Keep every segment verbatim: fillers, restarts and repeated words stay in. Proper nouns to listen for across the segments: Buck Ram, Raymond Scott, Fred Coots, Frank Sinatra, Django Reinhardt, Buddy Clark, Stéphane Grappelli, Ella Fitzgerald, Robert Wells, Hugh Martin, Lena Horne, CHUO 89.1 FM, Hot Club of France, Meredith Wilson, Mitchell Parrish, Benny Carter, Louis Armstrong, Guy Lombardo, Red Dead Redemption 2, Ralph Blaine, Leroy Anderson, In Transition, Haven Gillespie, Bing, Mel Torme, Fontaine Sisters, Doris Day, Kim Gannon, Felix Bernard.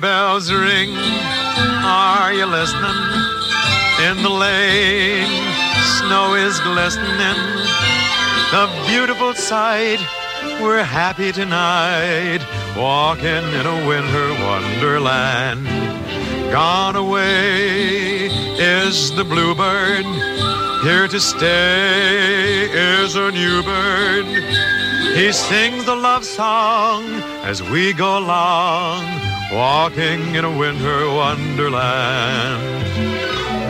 Bells ring, are you listening? In the lane, snow is glistening. The beautiful sight, we're happy tonight, walking in a winter wonderland. Gone away is the bluebird, here to stay is a new bird. He sings the love song as we go along, walking in a winter wonderland.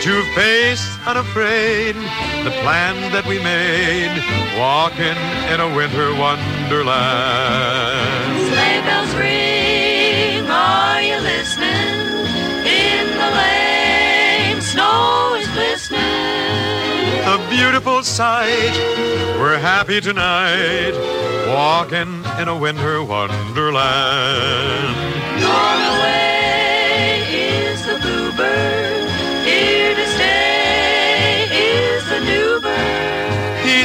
to face unafraid the plan that we made, walking in a winter wonderland. Sleigh bells ring, are you listening? In the lane, snow is glistening. A beautiful sight, we're happy tonight, walking in a winter wonderland. Gone away is the bluebird, here to stay is the new bird. He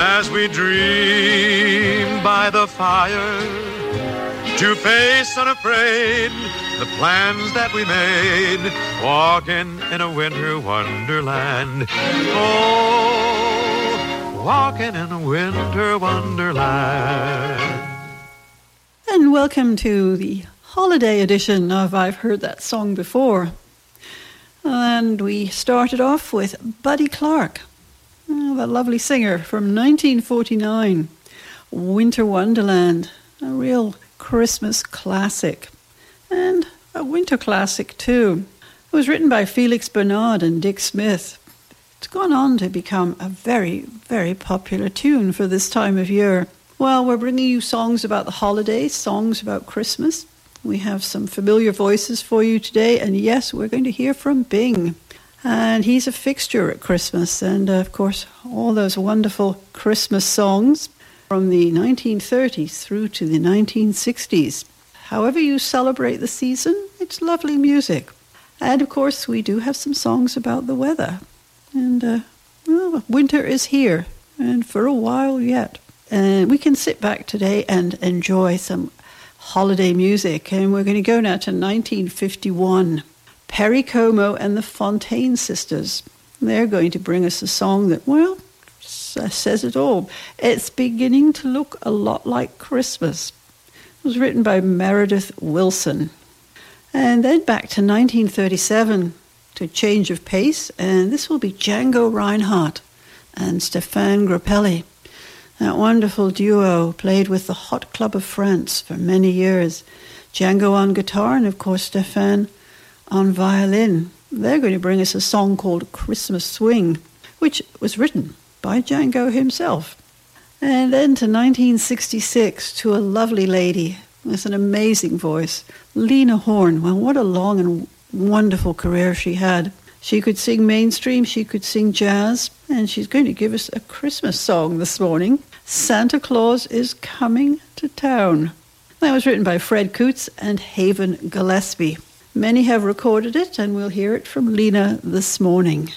as we dream by the fire, to face unafraid the plans that we made, walking in a winter wonderland. Oh, walking in a winter wonderland. And welcome to the holiday edition of I've Heard That Song Before. And we started off with Buddy Clark, oh, that lovely singer from nineteen forty-nine, Winter Wonderland, a real Christmas classic, and a winter classic too. It was written by Felix Bernard and Dick Smith. It's gone on to become a very, very popular tune for this time of year. Well, we're bringing you songs about the holidays, songs about Christmas. We have some familiar voices for you today, and yes, we're going to hear from Bing. And he's a fixture at Christmas, and uh, of course, all those wonderful Christmas songs from the nineteen thirties through to the nineteen sixties. However you celebrate the season, it's lovely music. And of course, we do have some songs about the weather. And uh, well, winter is here, and for a while yet. And we can sit back today and enjoy some holiday music, and we're going to go now to nineteen fifty-one. Perry Como and the Fontaine Sisters. They're going to bring us a song that, well, says it all. It's beginning to look a lot like Christmas. It was written by Meredith Wilson. And then back to nineteen thirty-seven to change of pace, and this will be Django Reinhardt and Stéphane Grappelli. That wonderful duo played with the Hot Club of France for many years. Django on guitar and, of course, Stéphane on violin. They're going to bring us a song called Christmas Swing, which was written by Django himself. And then to nineteen sixty-six, to a lovely lady with an amazing voice, Lena Horne. Well, what a long and wonderful career she had. She could sing mainstream, she could sing jazz, and she's going to give us a Christmas song this morning. Santa Claus is Coming to Town. That was written by Fred Coots and Haven Gillespie. Many have recorded it, and we'll hear it from Lena this morning.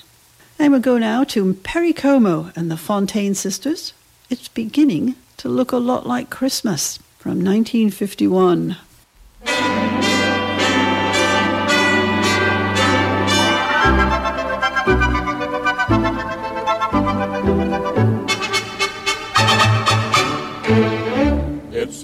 And we'll go now to Perry Como and the Fontaine Sisters. It's Beginning to Look a Lot Like Christmas from nineteen fifty-one. It's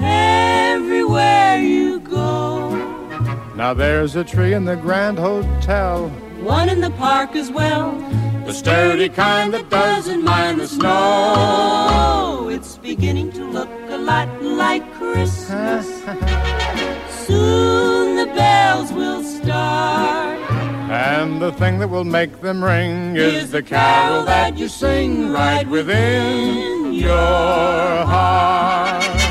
everywhere you go. Now there's a tree in the Grand Hotel, one in the park as well, the sturdy kind that doesn't mind the snow. It's beginning to look a lot like Christmas. Soon the bells will start, and the thing that will make them ring is the carol that you sing right within your heart.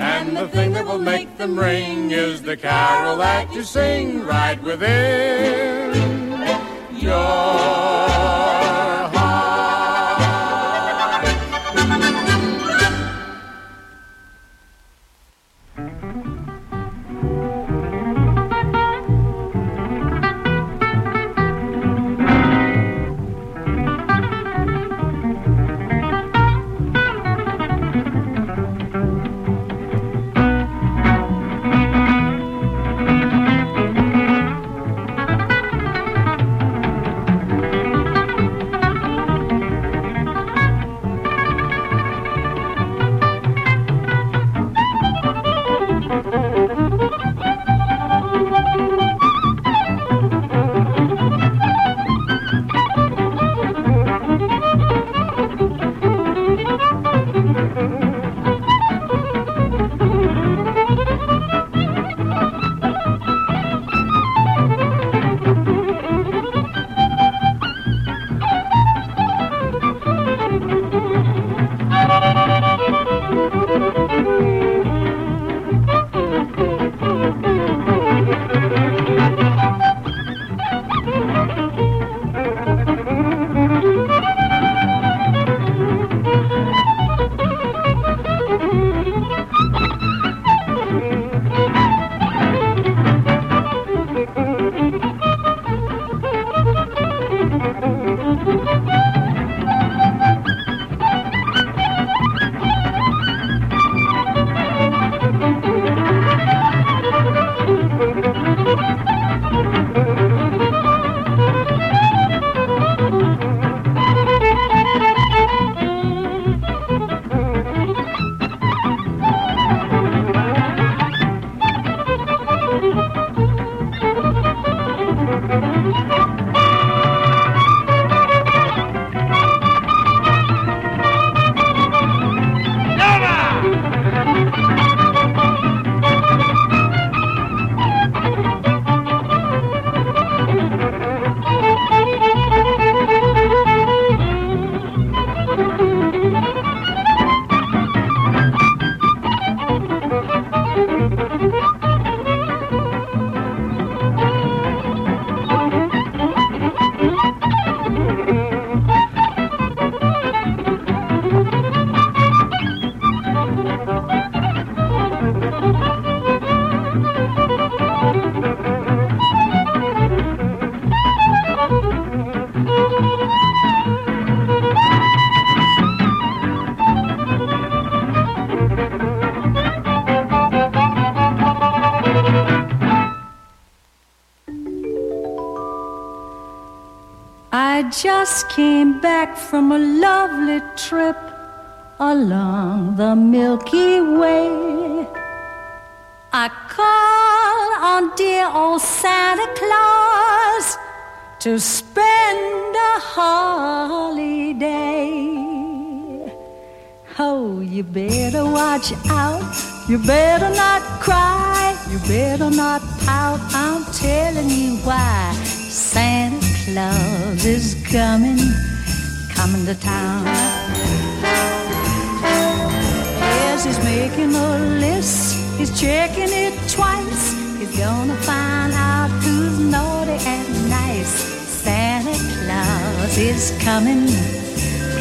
And the thing that will make them ring is the carol that you sing right within your heart. Just came back from a lovely trip along the Milky Way. I call on dear old Santa Claus to spend a holiday. Oh, you better watch out. You better not cry. You better not pout. I'm telling you why. Santa Claus is coming, coming to town. Yes, he's making a list, he's checking it twice. He's gonna find out who's naughty and nice. Santa Claus is coming,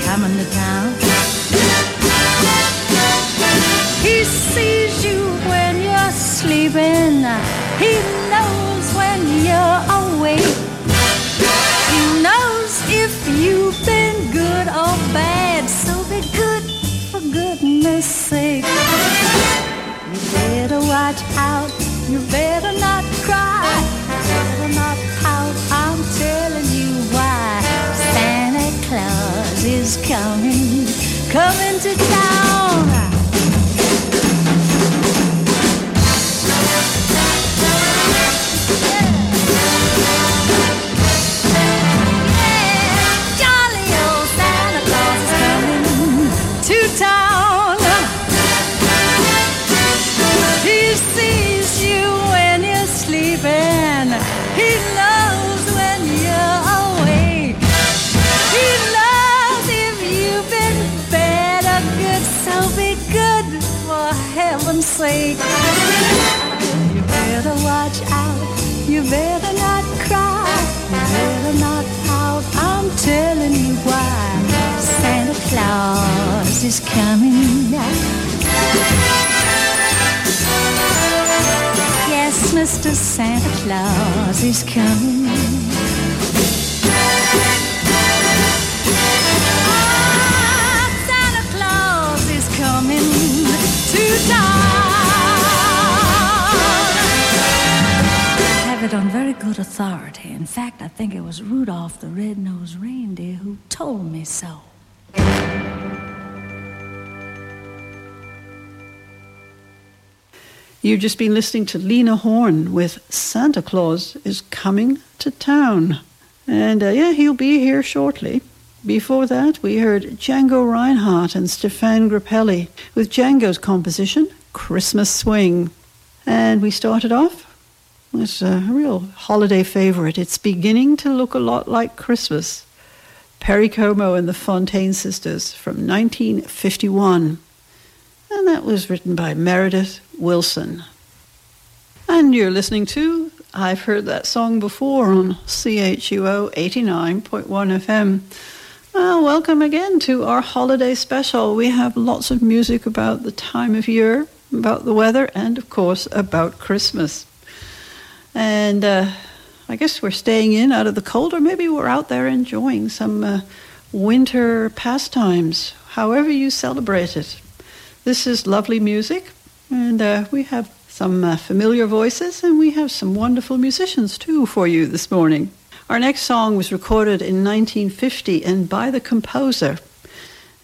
coming to town. He sees you when you're sleeping. He knows when you're awake. He knows if you've been good or bad, so be good for goodness sake. You better watch out, you better not cry, you better not pout, I'm telling you why. Santa Claus is coming, coming to town. Sake. You better watch out, you better not cry, you better not pout, I'm telling you why. Santa Claus is coming now. Yes, Mister Santa Claus is coming. Ah, Santa Claus is coming to die. On very good authority. In fact, I think it was Rudolph the Red-Nosed Reindeer who told me so. You've just been listening to Lena Horne with Santa Claus is Coming to Town. And uh, yeah, he'll be here shortly. Before that, we heard Django Reinhardt and Stéphane Grappelli with Django's composition, Christmas Swing. And we started off It's a real holiday favorite. It's beginning to look a lot like Christmas. Perry Como and the Fontaine Sisters from nineteen fifty-one. And that was written by Meredith Wilson. And you're listening to, I've heard that song before on C H U O eighty-nine point one F M. Well, welcome again to our holiday special. We have lots of music about the time of year, about the weather, and of course about Christmas. And uh, I guess we're staying in out of the cold, or maybe we're out there enjoying some uh, winter pastimes, however you celebrate it. This is lovely music, and uh, we have some uh, familiar voices, and we have some wonderful musicians, too, for you this morning. Our next song was recorded in nineteen fifty and by the composer.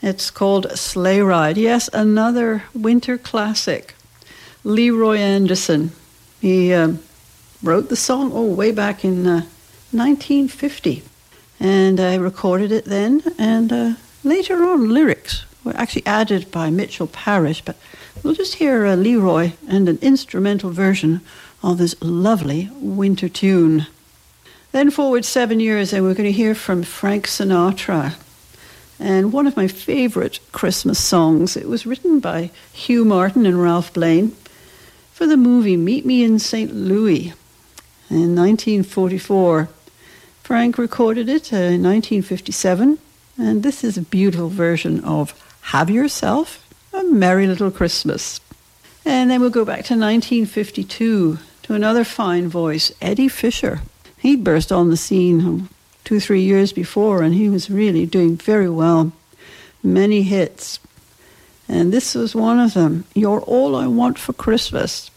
It's called Sleigh Ride. Yes, another winter classic. Leroy Anderson. He... Uh, wrote the song oh, way back in uh, nineteen fifty, and I recorded it then, and uh, later on lyrics were actually added by Mitchell Parrish, but we'll just hear uh, Leroy and an instrumental version of this lovely winter tune. Then forward seven years and we're going to hear from Frank Sinatra, and one of my favorite Christmas songs. It was written by Hugh Martin and Ralph Blaine. for the movie Meet Me in Saint Louis. In nineteen forty-four, Frank recorded it uh, in nineteen fifty-seven, and this is a beautiful version of Have Yourself a Merry Little Christmas. And then we'll go back to nineteen fifty-two to another fine voice, Eddie Fisher. He burst on the scene two, three years before, and he was really doing very well. Many hits, and this was one of them, You're All I Want for Christmas.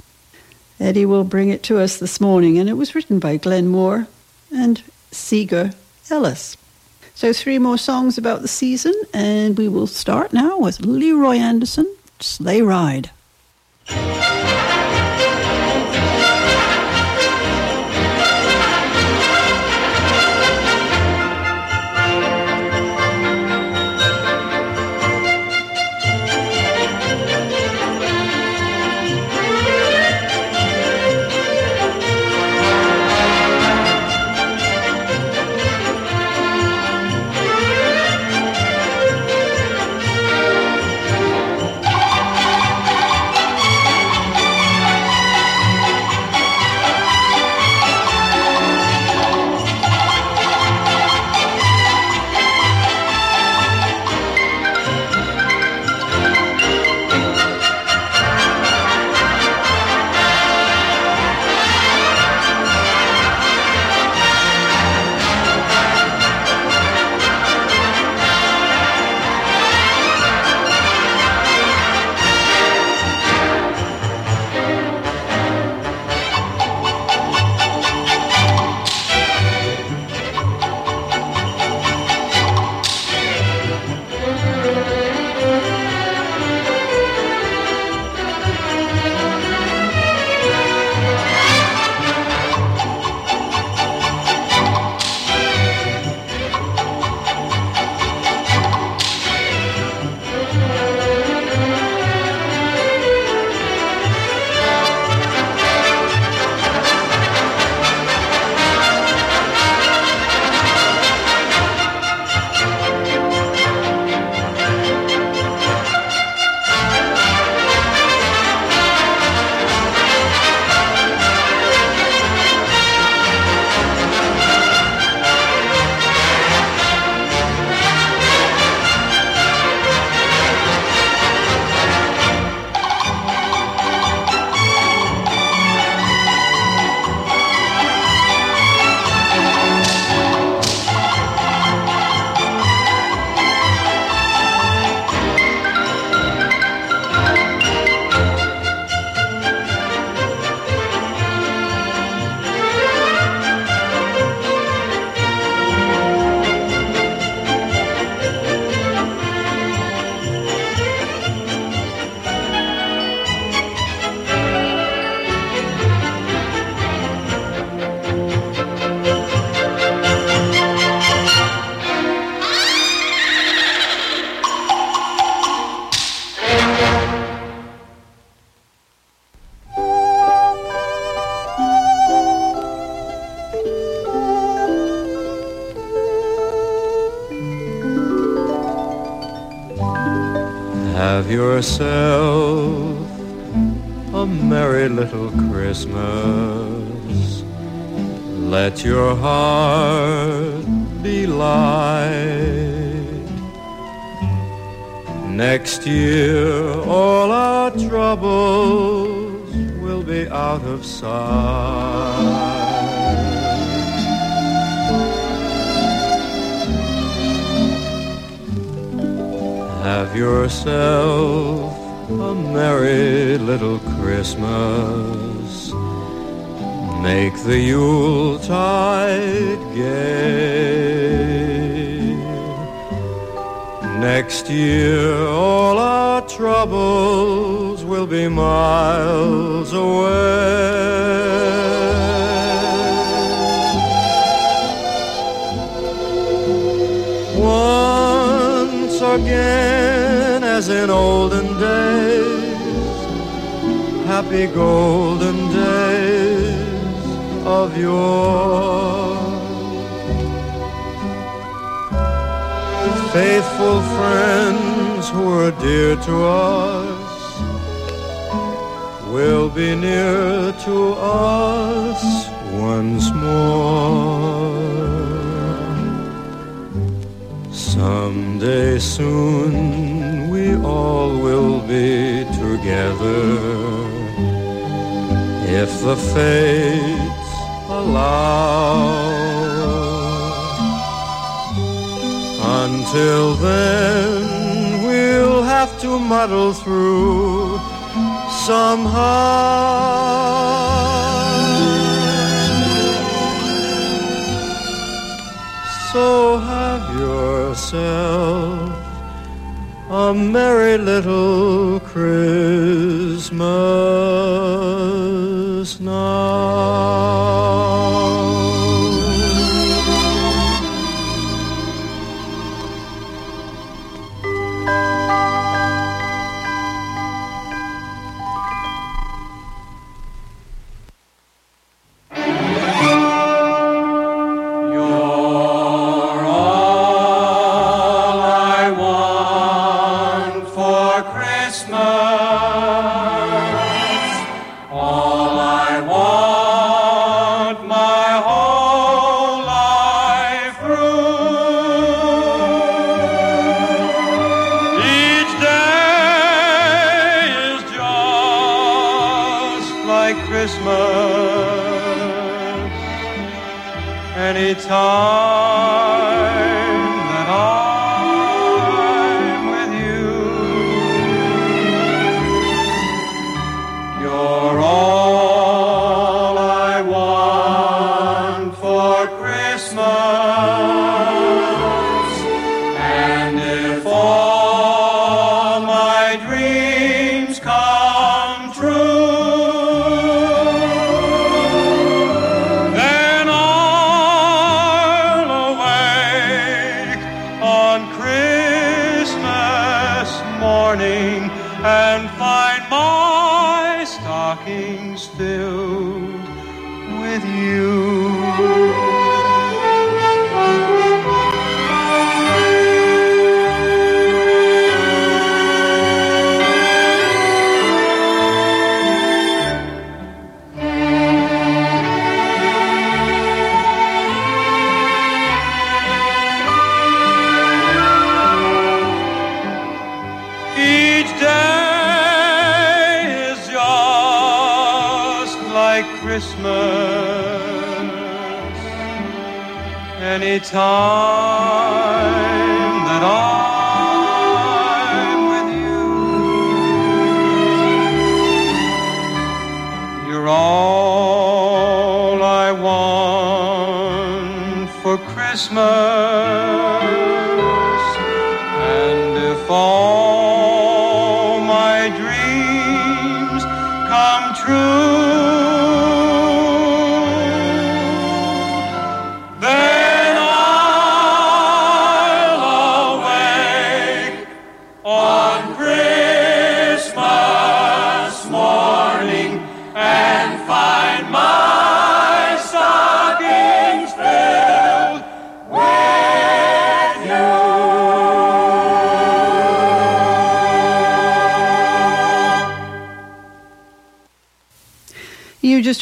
Eddie will bring it to us this morning, and it was written by Glenn Moore and Seeger Ellis. So three more songs about the season, and we will start now with Leroy Anderson, Sleigh Ride. Have yourself a merry little Christmas. Let your heart be light. Next year all our troubles will be out of sight. Have yourself a merry little Christmas. Make the Yuletide gay. Next year all our troubles will be miles away. Again, as in olden days, happy golden days of yore. Faithful friends who are dear to us will be near to us once more. Someday soon we all will be together, if the fates allow. Until then we'll have to muddle through somehow. So have yourself a merry little Christmas now.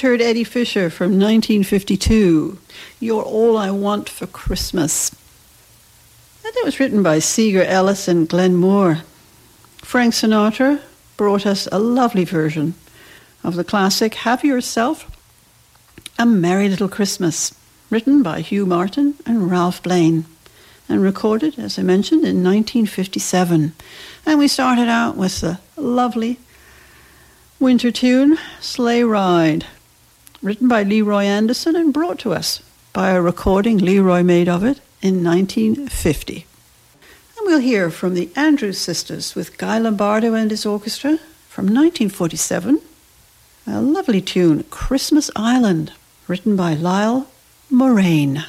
Heard Eddie Fisher from nineteen fifty-two, You're All I Want for Christmas. And that was written by Seeger Ellis and Glenn Moore. Frank Sinatra brought us a lovely version of the classic Have Yourself a Merry Little Christmas, written by Hugh Martin and Ralph Blaine, and recorded, as I mentioned, in nineteen fifty-seven. And we started out with the lovely winter tune Sleigh Ride, written by Leroy Anderson and brought to us by a recording Leroy made of it in nineteen fifty. And we'll hear from the Andrews Sisters with Guy Lombardo and his orchestra from nineteen forty-seven, a lovely tune, Christmas Island, written by Lyle Moraine.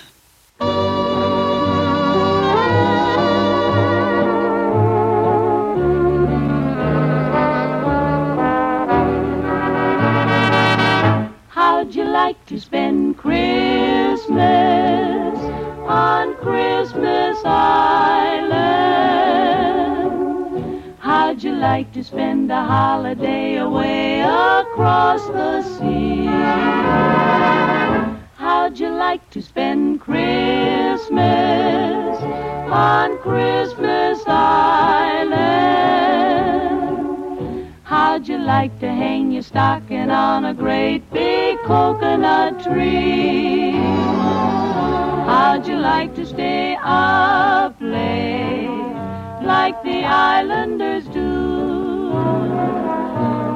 Like to spend Christmas on Christmas Island. How'd How'd you like to spend a holiday away across the sea? How'd you like to spend Christmas on Christmas Island? How'd you like to hang your stocking on a great big coconut tree? How'd you like to stay up late like the islanders do?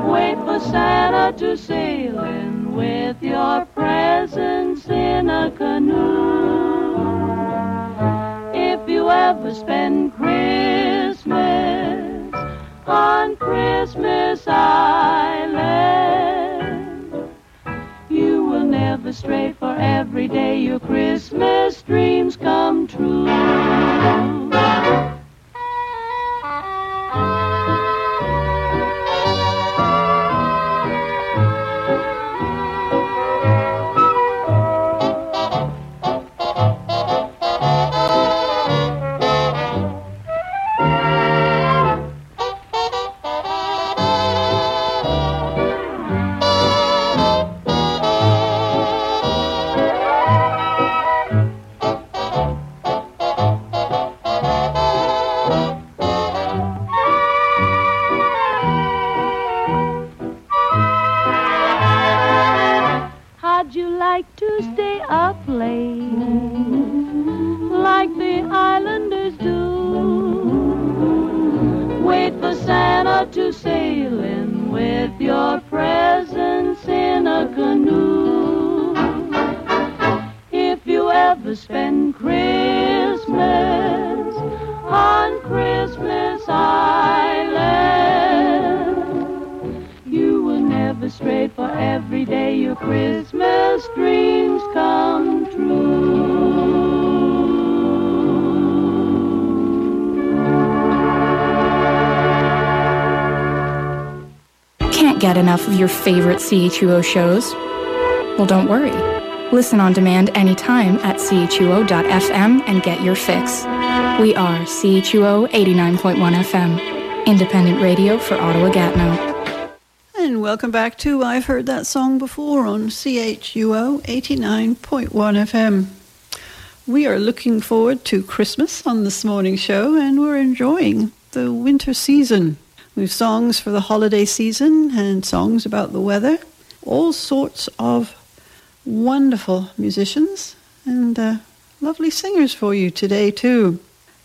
Wait for Santa to sail in with your presents in a canoe. If you ever spend Christmas on Christmas Island, you will never stray, for every day your Christmas dreams come true. Get enough of your favorite C H U O shows? Well, don't worry. Listen on demand anytime at C H U O dot F M and get your fix. We are C H U O eighty-nine point one F M, independent radio for Ottawa-Gatineau. And welcome back to I've Heard That Song Before on C H U O eighty-nine point one F M. We are looking forward to Christmas on this morning's show, and we're enjoying the winter season. We've songs for the holiday season and songs about the weather. All sorts of wonderful musicians and uh, lovely singers for you today too.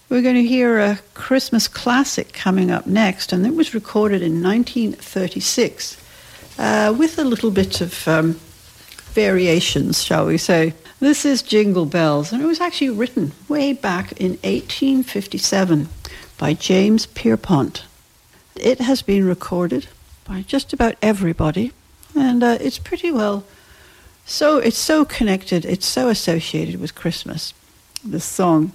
We're going to hear a Christmas classic coming up next, and it was recorded in nineteen thirty-six uh, with a little bit of um, variations, shall we say. This is Jingle Bells, and it was actually written way back in eighteen fifty-seven by James Pierpont. It has been recorded by just about everybody, and uh, it's pretty well, so it's so connected, it's so associated with Christmas, this song.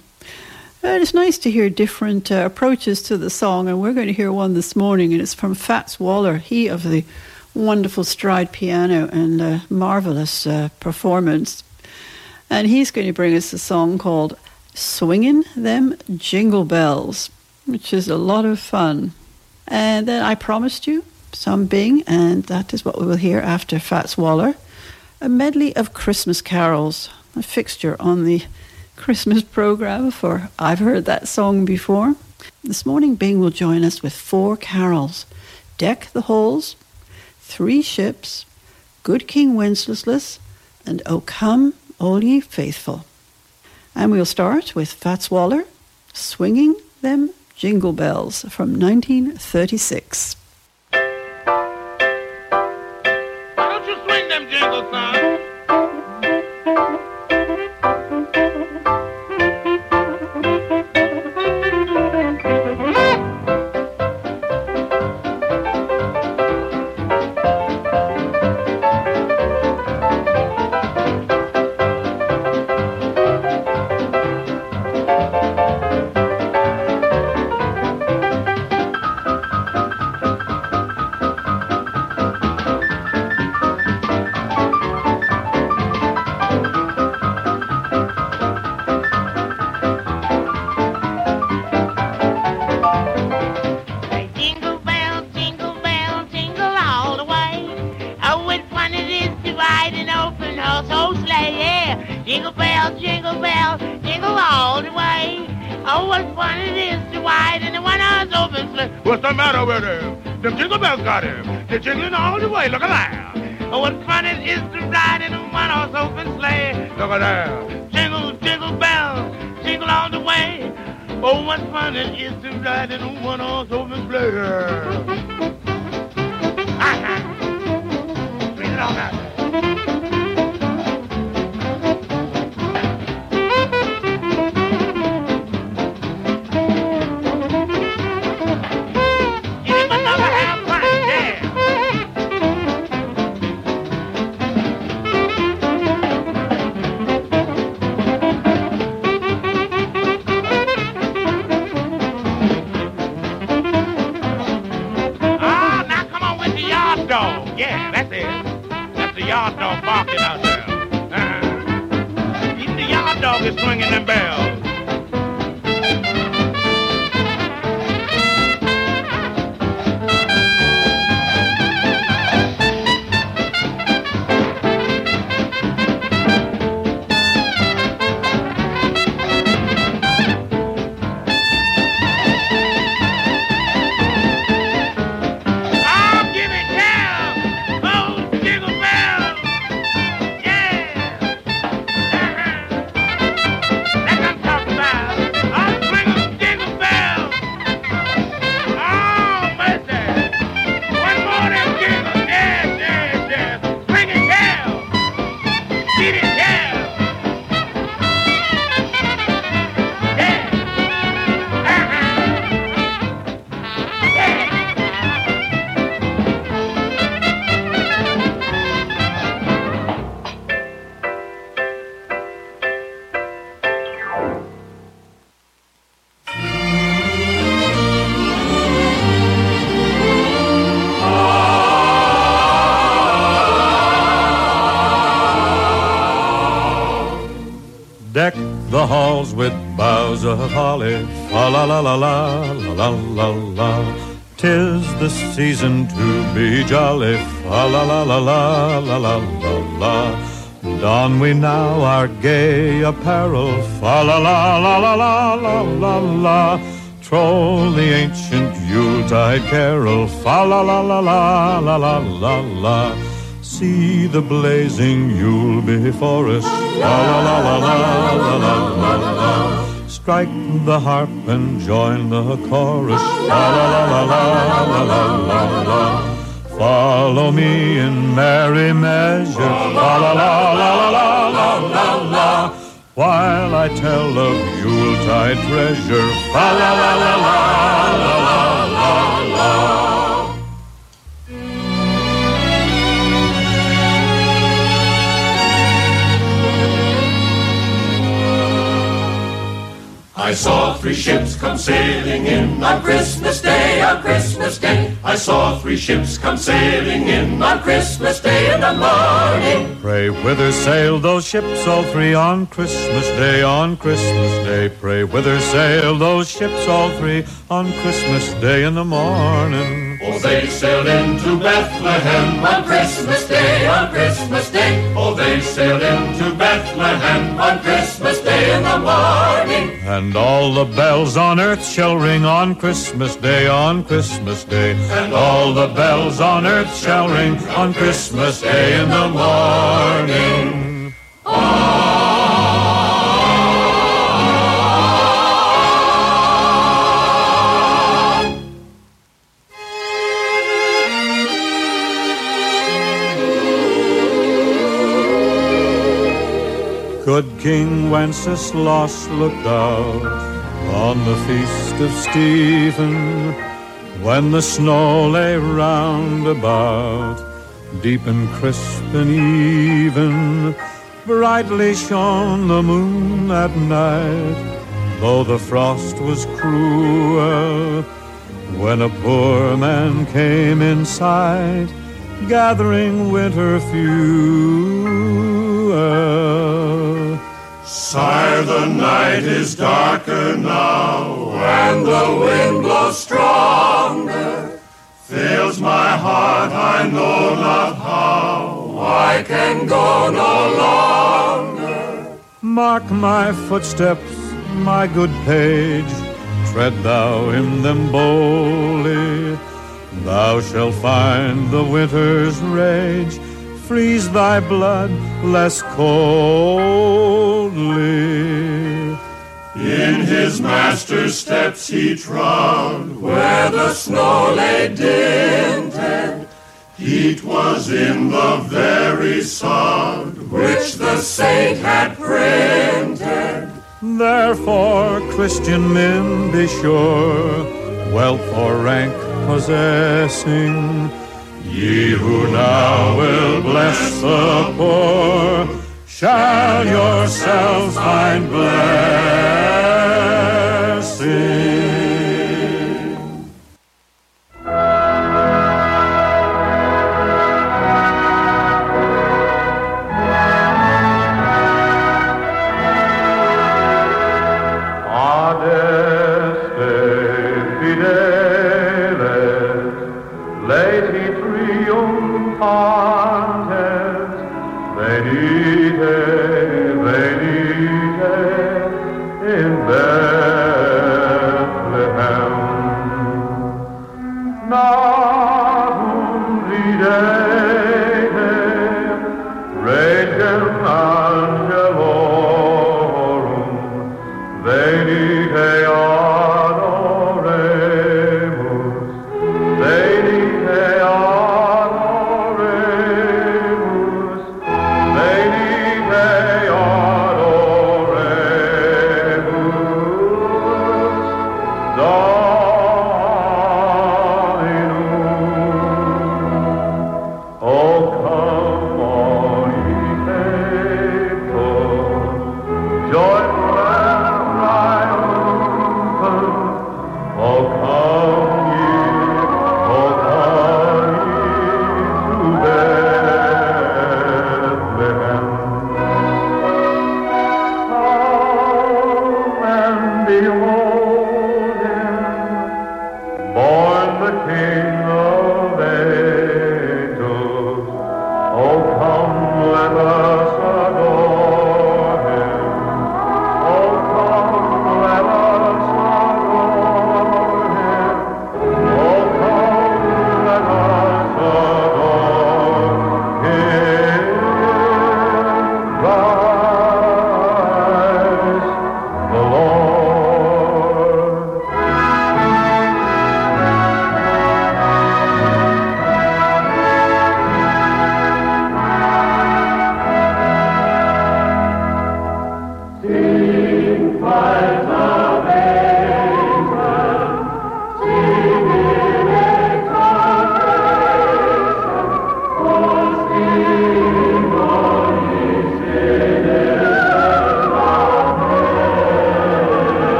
But it's nice to hear different uh, approaches to the song, and we're going to hear one this morning, and it's from Fats Waller, he of the wonderful stride piano and uh, marvelous uh, performance. And he's going to bring us a song called Swingin' Them Jingle Bells, which is a lot of fun. And then I promised you some Bing, and that is what we will hear after Fats Waller. A medley of Christmas carols, a fixture on the Christmas program for I've Heard That Song Before. This morning, Bing will join us with four carols. Deck the Halls, Three Ships, Good King Wenceslas, and O Come, All Ye Faithful. And we'll start with Fats Waller, Swinging Them Jingle Bells from nineteen thirty-six. Don't you swing them jingles, son? Jingle bell, jingle bell, jingle all the way. Oh, what fun it is to ride in the one-horse open sleigh. What's the matter with him? Them jingle bells got him. They're jingling all the way. Look at that. Oh, what fun it is to ride in a one-horse open sleigh. Look at that. Jingle, jingle bells, jingle all the way. Oh, what fun it is to ride in a one-horse open sleigh. Bring it on out. Of holly, la la la la la la la la. 'Tis the season to be jolly, la la la la la la la la. Don we now our gay apparel, la la la la la la la la. Troll the ancient Yuletide carol, la la la la la la la la. See the blazing Yule before us, la la la la la la la la. Strike the harp and join the chorus, la la la la la la la la. Follow me in merry measure, la la la la la la la la. While I tell of Yuletide treasure, la la la la la la la la. I saw three ships come sailing in on Christmas Day, on Christmas Day. I saw three ships come sailing in on Christmas Day in the morning. Pray, whither sail those ships, all three, on Christmas Day, on Christmas Day. Pray, whither sail those ships, all three, on Christmas Day in the morning. Oh, they sailed into Bethlehem on Christmas Day, on Christmas Day. Oh, they sailed into Bethlehem on Christmas Day in the morning. And all the bells on earth shall ring on Christmas Day, on Christmas Day. And all the bells on earth shall ring on Christmas Day in the morning. Good King Wenceslas looked out on the feast of Stephen, when the snow lay round about, deep and crisp and even. Brightly shone the moon that night, though the frost was cruel, when a poor man came in sight, gathering winter fuel. Sire, the night is darker now, and the wind blows stronger. Fills my heart, I know not how, I can go no longer. Mark my footsteps, my good page, tread thou in them boldly. Thou shalt find the winter's rage, freeze thy blood less coldly. In his master's steps he trod, where the snow lay dinted. Heat was in the very sod which the saint had printed. Therefore, Christian men, be sure, wealth or rank possessing, ye who now will bless the poor, shall yourselves find blessing. Adeste fideles, leti triumphantes, veni.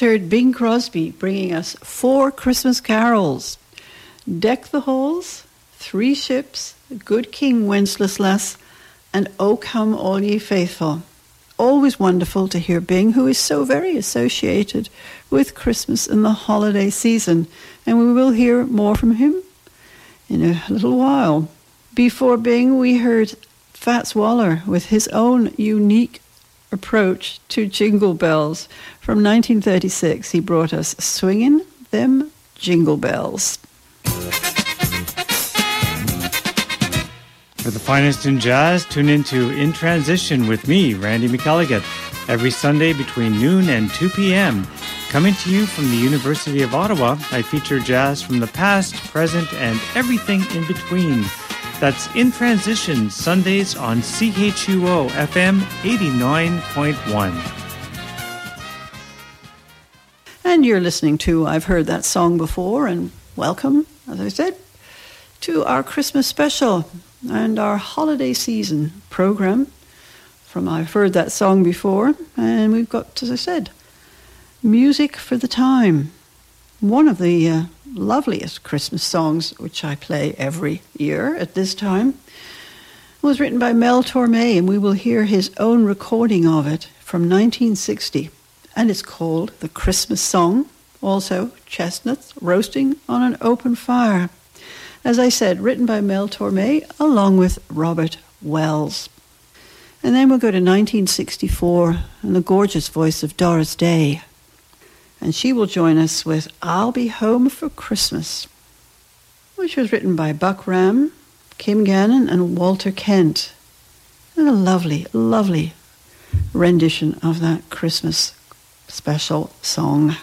Heard Bing Crosby bringing us four Christmas carols: Deck the Halls, Three Ships, Good King Wenceslas, and O Come All Ye Faithful. Always wonderful to hear Bing, who is so very associated with Christmas and the holiday season, and we will hear more from him in a little while. Before Bing, we heard Fats Waller with his own unique approach to Jingle Bells. From nineteen thirty-six, he brought us Swingin' Them Jingle Bells. For the finest in jazz, tune into In Transition with me, Randy McElligott, every Sunday between noon and two p.m. Coming to you from the University of Ottawa, I feature jazz from the past, present, and everything in between. That's In Transition, Sundays on C H U O F M eighty-nine point one. And you're listening to I've Heard That Song Before, and welcome, as I said, to our Christmas special and our holiday season program from I've Heard That Song Before. And we've got, as I said, music for the time. One of the uh, loveliest Christmas songs, which I play every year at this time, was written by Mel Torme, and we will hear his own recording of it from nineteen sixty. And it's called The Christmas Song, also Chestnuts Roasting on an Open Fire. As I said, written by Mel Torme along with Robert Wells. And then we'll go to nineteen sixty-four and the gorgeous voice of Doris Day. And she will join us with I'll Be Home for Christmas, which was written by Buck Ram, Kim Gannon, and Walter Kent. And a lovely, lovely rendition of that Christmas special song.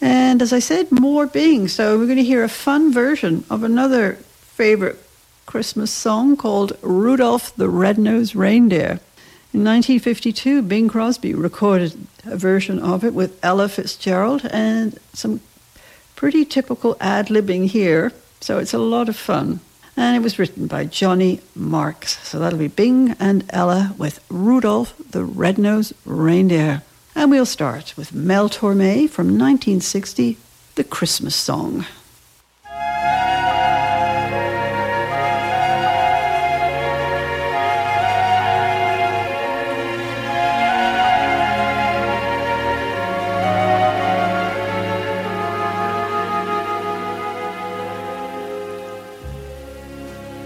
And as I said, more Bing. So we're going to hear a fun version of another favorite Christmas song called Rudolph the Red-Nosed Reindeer. In nineteen fifty-two, Bing Crosby recorded a version of it with Ella Fitzgerald, and some pretty typical ad-libbing here. So it's a lot of fun. And it was written by Johnny Marks. So that'll be Bing and Ella with Rudolph the Red-Nosed Reindeer. And we'll start with Mel Torme from nineteen sixty, The Christmas Song.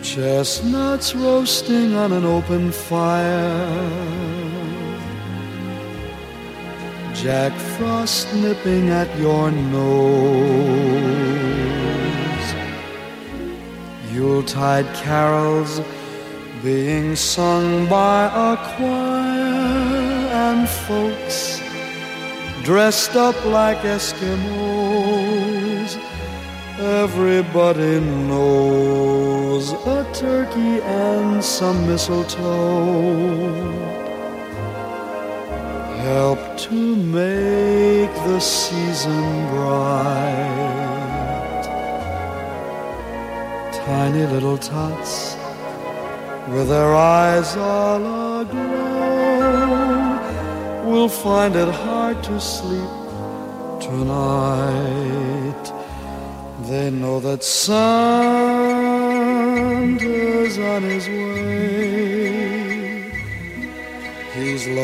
Chestnuts roasting on an open fire, Jack Frost nipping at your nose, Yuletide carols being sung by a choir, and folks dressed up like Eskimos. Everybody knows a turkey and some mistletoe help to make the season bright. Tiny little tots with their eyes all aglow will find it hard to sleep tonight. They know that Santa's on his way. He's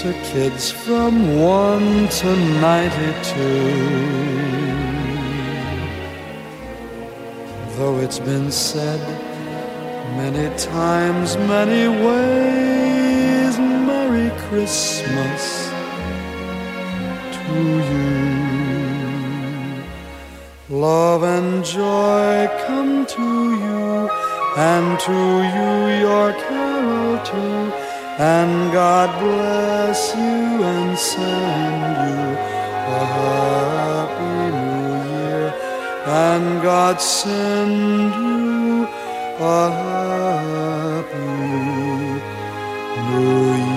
to kids from one to ninety-two. Though it's been said many times, many ways, Merry Christmas to you. Love and joy come to you, and to you your carol too. And God bless you and send you a happy new year. And God send you a happy new year.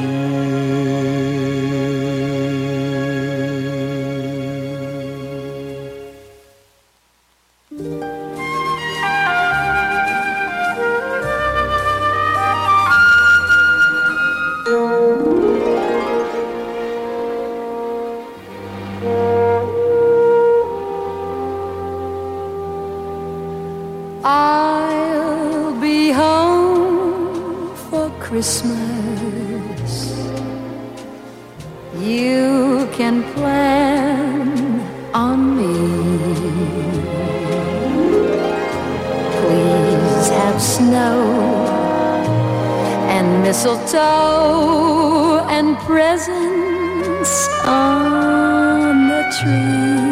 I'll be home for Christmas. You can plan on me. Please have snow and mistletoe and presents on the tree.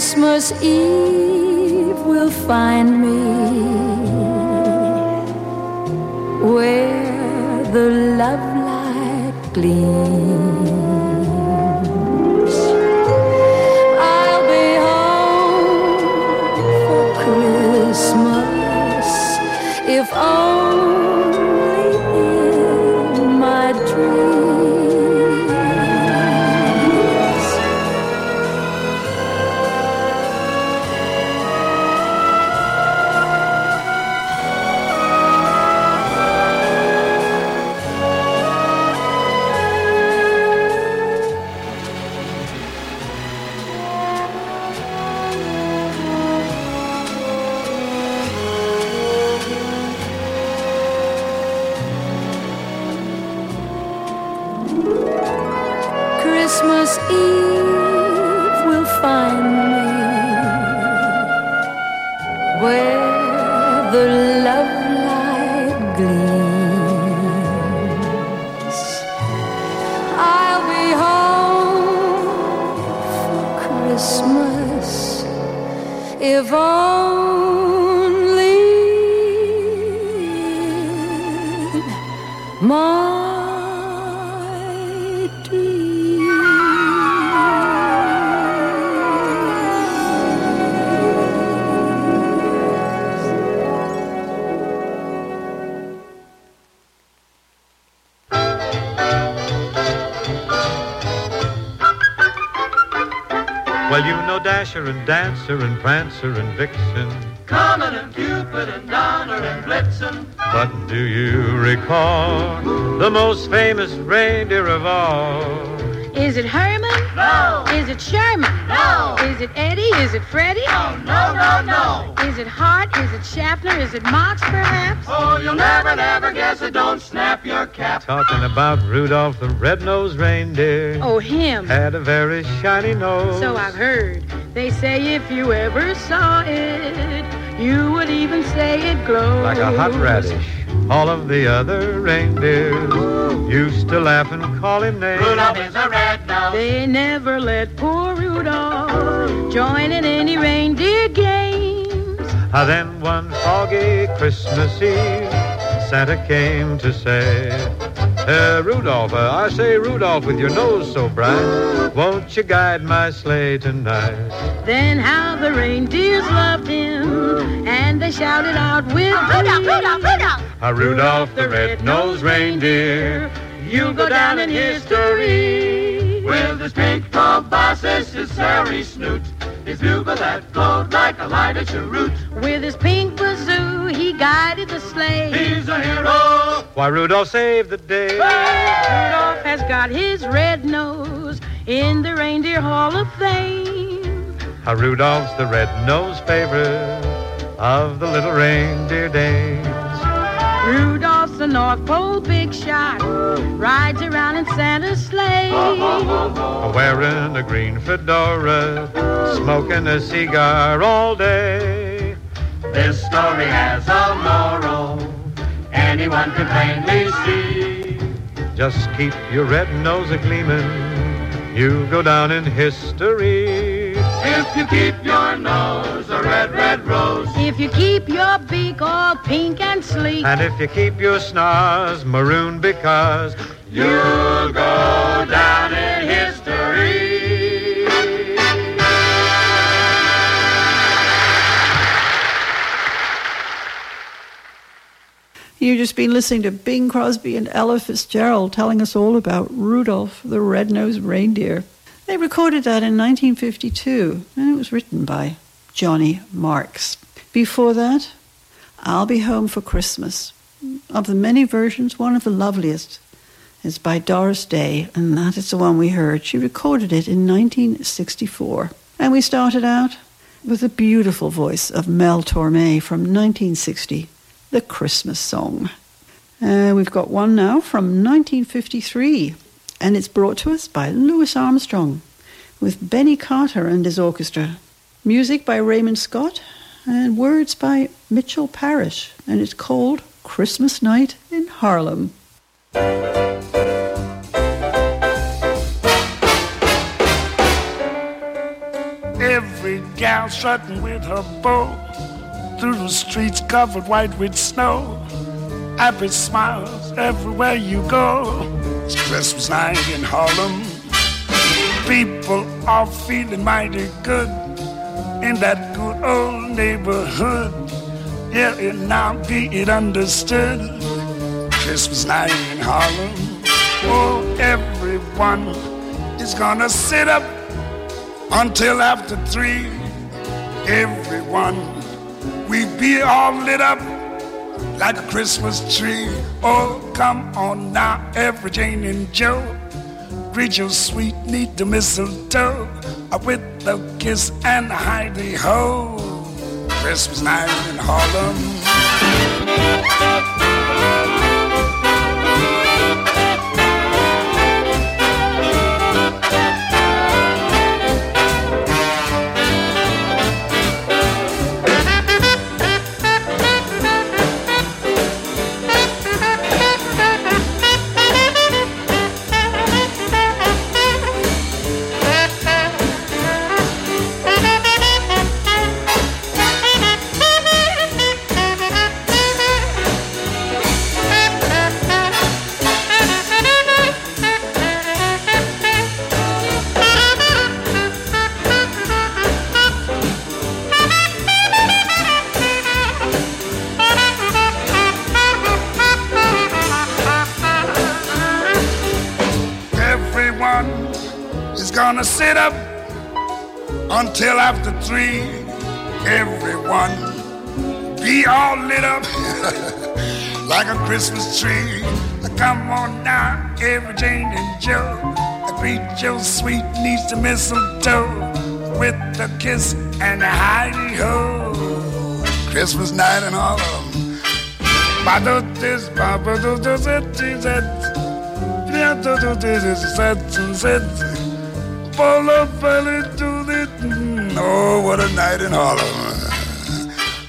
Christmas Eve will find me where the love light gleams. I'll be home for Christmas, if only in my dreams. Christmas Eve will find me where the love light gleams. I'll be home for Christmas, if only my. Dasher and Dancer and Prancer and Vixen, Comet and Cupid and Donner and Blitzen. But do you recall the most famous reindeer of all? Is it Herman? No. Is it Sherman? No. Is it Eddie? Is it Freddie? Oh, no, no, no, no. Is it Hart? Is it Shafter? Is it Marks, perhaps? Oh, you'll never, never guess it. Don't snap your cap. Talking about Rudolph the Red-Nosed Reindeer. Oh, him. Had a very shiny nose. So I've heard. They say if you ever saw it, you would even say it glowed. Like a hot radish, all of the other reindeers used to laugh and call him names. Rudolph is a red-nose. They never let poor Rudolph join in any reindeer games. Ah, then one foggy Christmas Eve, Santa came to say, Uh, Rudolph, uh, I say, Rudolph, with your nose so bright, won't you guide my sleigh tonight? Then how the reindeers loved him, and they shouted out with oh, Rudolph, Rudolph, Rudolph! Uh, Rudolph the red-nosed reindeer, you'll go down in history. With his pink proboscis, his hairy snoot, his bugle that glowed like a lighted cheroot. With his pink bazoo, he guided the sleigh. He's a hero. Why, Rudolph saved the day. Rudolph has got his red nose in the Reindeer Hall of Fame. How Rudolph's the red-nosed favorite of the little reindeer dames. Rudolph's the North Pole big shot, rides around in Santa's sleigh. Wearing a green fedora, smoking a cigar all day. This story has a moral anyone can plainly see. Just keep your red nose a-gleamin', you go down in history. If you keep your nose a red, red rose. If you keep your beak all pink and sleek. And if you keep your snars maroon, because you'll go down in history. You've just been listening to Bing Crosby and Ella Fitzgerald telling us all about Rudolph the Red-Nosed Reindeer. They recorded that in nineteen fifty-two, and it was written by Johnny Marks. Before that, I'll Be Home for Christmas. Of the many versions, one of the loveliest is by Doris Day, and that is the one we heard. She recorded it in nineteen sixty-four. And we started out with the beautiful voice of Mel Torme from nineteen sixty. The Christmas Song. Uh, we've got one now from nineteen fifty-three, and it's brought to us by Louis Armstrong with Benny Carter and his orchestra. Music by Raymond Scott and words by Mitchell Parrish, and it's called Christmas Night in Harlem. Every pretty gal strutting with her bow through the streets covered white with snow. Happy smiles everywhere you go. It's Christmas night in Harlem. People are feeling mighty good in that good old neighborhood. Yeah, and now be it understood. Christmas night in Harlem. Oh, everyone is gonna sit up until after three. Everyone, we be all lit up like a Christmas tree. Oh, come on now, every Jane and Joe. Greet your sweet need the mistletoe with a kiss and a hidey-ho. Christmas night in Harlem. Gonna sit up until after three. Everyone be all lit up like a Christmas tree. Come on now, every Jane and Joe. Greet your sweet niece to mistletoe with a kiss and a hidey ho. Christmas night in Harlem. Bado this, bado this, this, this, this, this, oh, what a night in Harlem.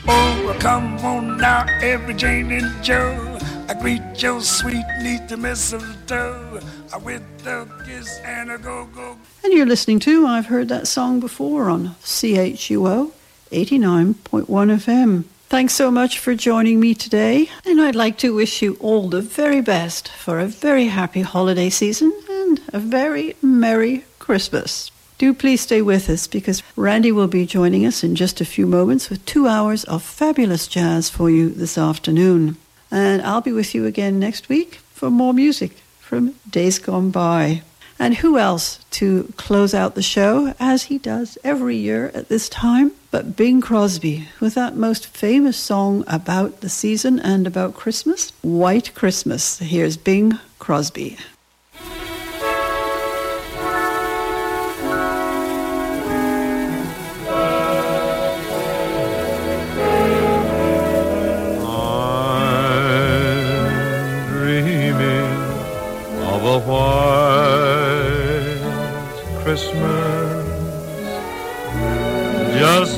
Oh, come on now, every Jane and Joe. I greet your sweet need the mistletoe. I with the kiss and a go-go. And you're listening to I've Heard That Song Before on C H U O eighty-nine point one F M. Thanks so much for joining me today. And I'd like to wish you all the very best for a very happy holiday season and a very merry Christmas. Do please stay with us because Randy will be joining us in just a few moments with two hours of fabulous jazz for you this afternoon. And I'll be with you again next week for more music from days gone by. And who else to close out the show, as he does every year at this time, but Bing Crosby with that most famous song about the season and about Christmas, White Christmas. Here's Bing Crosby. A white Christmas, just